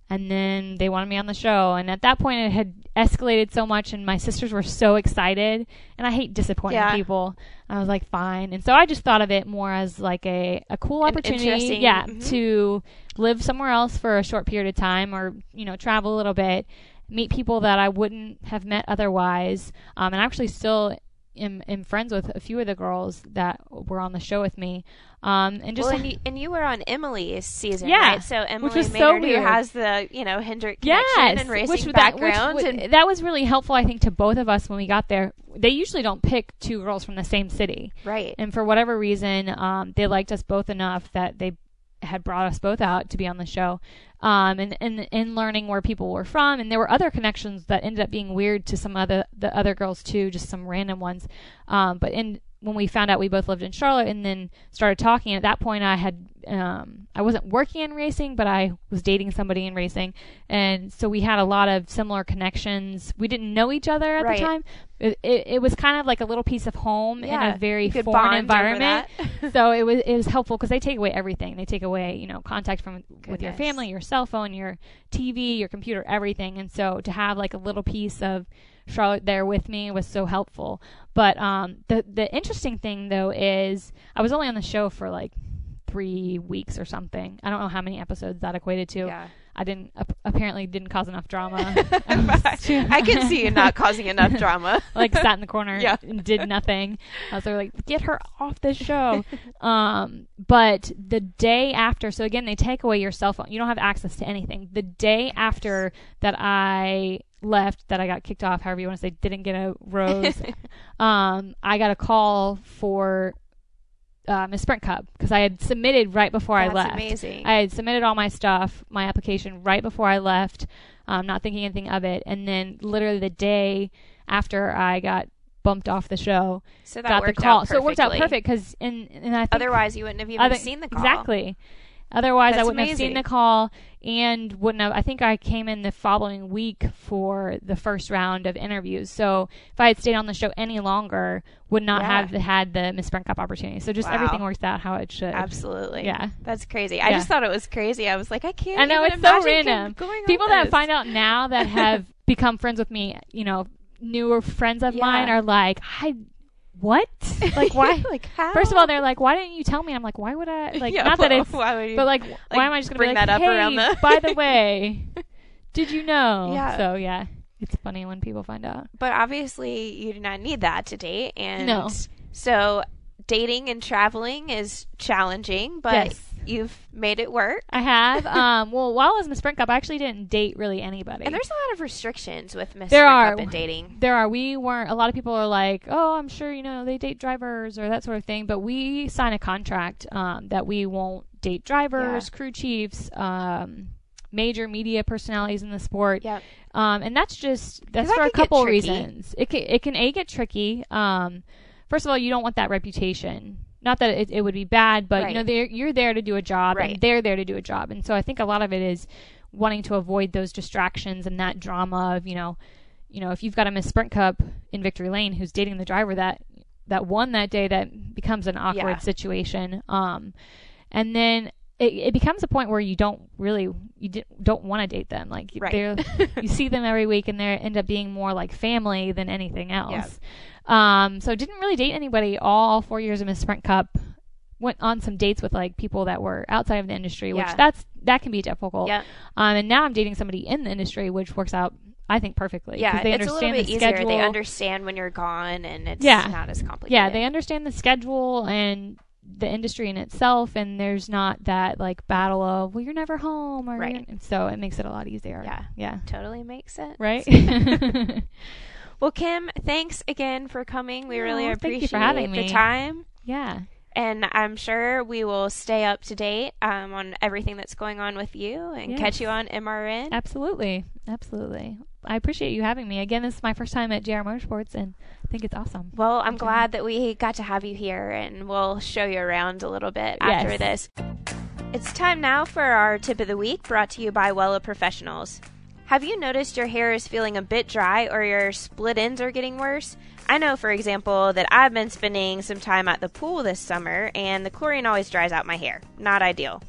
And then they wanted me on the show. And at that point, it had escalated so much. And my sisters were so excited. And I hate disappointing people. And I was like, fine. And so I just thought of it more as like a cool opportunity. Yeah, to live somewhere else for a short period of time or, you know, travel a little bit. Meet people that I wouldn't have met otherwise. And I actually still am friends with a few of the girls that were on the show with me. And just you were on Emily's season, right? So Emily Maynard, who has the, you know, Hendrick connection and racing background. That was really helpful, I think, to both of us when we got there. They usually don't pick two girls from the same city. Right. And for whatever reason, they liked us both enough that they had brought us both out to be on the show. And learning where people were from. And there were other connections that ended up being weird to some other the other girls too, just some random ones. But when we found out we both lived in Charlotte and then started talking, at that point I had I wasn't working in racing, but I was dating somebody in racing. And so we had a lot of similar connections. We didn't know each other at the time. It was kind of like a little piece of home in a very foreign environment. So it was helpful because they take away everything. They take away, you know, contact from with your family, your cell phone, your TV, your computer, everything. And so to have like a little piece of Charlotte there with me was so helpful. But the interesting thing though is I was only on the show for like 3 weeks or something. I don't know how many episodes that equated to. I didn't apparently didn't cause enough drama. I can see you not causing enough drama. Like sat in the corner and did nothing. I was sort of like, get her off this show. But the day after, so again, they take away your cell phone. You don't have access to anything. The day after that I left, that I got kicked off, however you want to say, didn't get a rose, I got a call for Miss Sprint Cup because I had submitted right before I left. That's amazing. I had submitted all my stuff, my application, right before I left, not thinking anything of it. And then literally the day after I got bumped off the show, so that got the call. So it worked out perfect because and I think otherwise you wouldn't have even seen the call. Exactly. Otherwise I wouldn't have seen the call and wouldn't have. I think I came in the following week for the first round of interviews. So if I had stayed on the show any longer, would not have had the Miss Sprint Cup opportunity. So just everything worked out how it should. Absolutely. Yeah. That's crazy. I just thought it was crazy. I was like, I can't. I know, it's so random. People that find out now that have become friends with me, you know, newer friends of mine are like, what? Like, why? Like, how? First of all, they're like, why didn't you tell me? I'm like, why would I? Like, not that it's, but like, why am I just going to bring that up around the... by the way, did you know? Yeah. So, yeah, it's funny when people find out. But obviously, you do not need that to date. And so dating and traveling is challenging, but you've made it work. I have. Well, while I was in the Sprint Cup, I actually didn't date really anybody. And there's a lot of restrictions with Miss Sprint Cup and dating. There are. We weren't. A lot of people are like, oh, I'm sure, you know, they date drivers or that sort of thing. But we sign a contract that we won't date drivers, crew chiefs, major media personalities in the sport. Yep. And that's just, that's for a couple reasons. It can get tricky. First of all, you don't want that reputation. Not that it would be bad, but, you know, you're there to do a job and they're there to do a job. And so I think a lot of it is wanting to avoid those distractions and that drama of, you know, if you've got a Miss Sprint Cup in Victory Lane who's dating the driver that won that day, that becomes an awkward situation. And then it becomes a point where you don't really, don't want to date them. Like, you see them every week and they end up being more like family than anything else. Yeah. So didn't really date anybody all 4 years of Miss Sprint Cup. Went on some dates with like people that were outside of the industry, which that can be difficult. Yeah. And now I'm dating somebody in the industry, which works out, I think, perfectly. Yeah. They it's understand a little bit the easier. Schedule. They understand when you're gone and it's not as complicated. Yeah. They understand the schedule and the industry in itself. And there's not that like battle of, well, you're never home. Or so it makes it a lot easier. Yeah. Yeah. Totally makes sense. Right. Well, Kim, thanks again for coming. We really appreciate the time. Yeah. And I'm sure we will stay up to date on everything that's going on with you and catch you on MRN. Absolutely. Absolutely. I appreciate you having me. Again, this is my first time at JR Motorsports, and I think it's awesome. Well, I'm glad that we got to have you here, and we'll show you around a little bit after this. It's time now for our Tip of the Week, brought to you by Wella Professionals. Have you noticed your hair is feeling a bit dry or your split ends are getting worse? I know, for example, that I've been spending some time at the pool this summer and the chlorine always dries out my hair. Not ideal.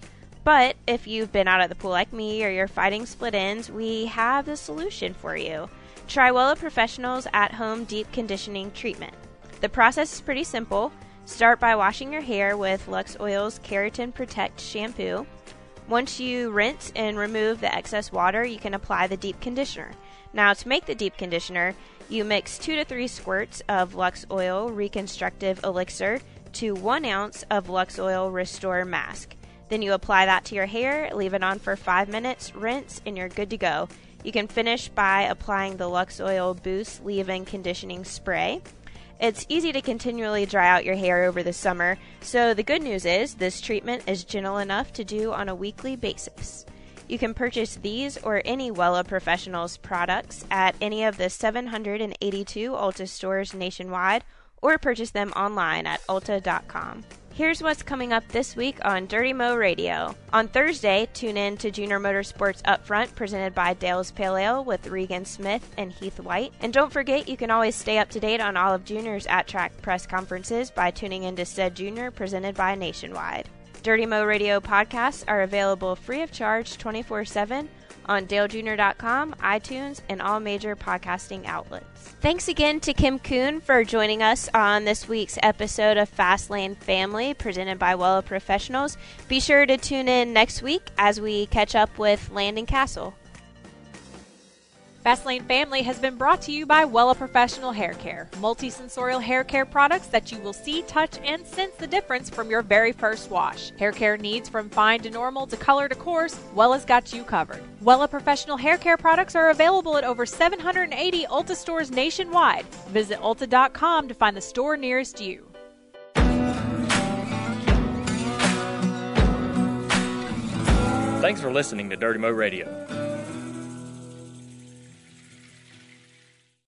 But if you've been out at the pool like me or you're fighting split ends, we have the solution for you. Try Wella Professionals at-home deep conditioning treatment. The process is pretty simple. Start by washing your hair with Lux Oil's Keratin Protect shampoo. Once you rinse and remove the excess water, you can apply the deep conditioner. Now, to make the deep conditioner, you mix 2 to 3 squirts of Lux Oil Reconstructive Elixir to 1 ounce of Lux Oil Restore Mask. Then you apply that to your hair, leave it on for 5 minutes, rinse, and you're good to go. You can finish by applying the Lux Oil Boost Leave-In Conditioning Spray. It's easy to continually dry out your hair over the summer, so the good news is this treatment is gentle enough to do on a weekly basis. You can purchase these or any Wella Professionals products at any of the 782 Ulta stores nationwide, or purchase them online at ulta.com. Here's what's coming up this week on Dirty Mo Radio. On Thursday, tune in to Junior Motorsports Upfront, presented by Dale's Pale Ale with Regan Smith and Heath White. And don't forget, you can always stay up to date on all of Junior's at-track press conferences by tuning into Said Junior, presented by Nationwide. Dirty Mo Radio podcasts are available free of charge 24/7 on DaleJr.com, iTunes, and all major podcasting outlets. Thanks again to Kim Coon for joining us on this week's episode of Fastlane Family, presented by Wella Professionals. Be sure to tune in next week as we catch up with Landon Castle. Fastlane Family has been brought to you by Wella Professional Hair Care, multi-sensorial hair care products that you will see, touch, and sense the difference from your very first wash. Hair care needs from fine to normal to color to coarse, Wella's got you covered. Wella Professional Hair Care products are available at over 780 Ulta stores nationwide. Visit Ulta.com to find the store nearest you. Thanks for listening to Dirty Mo Radio.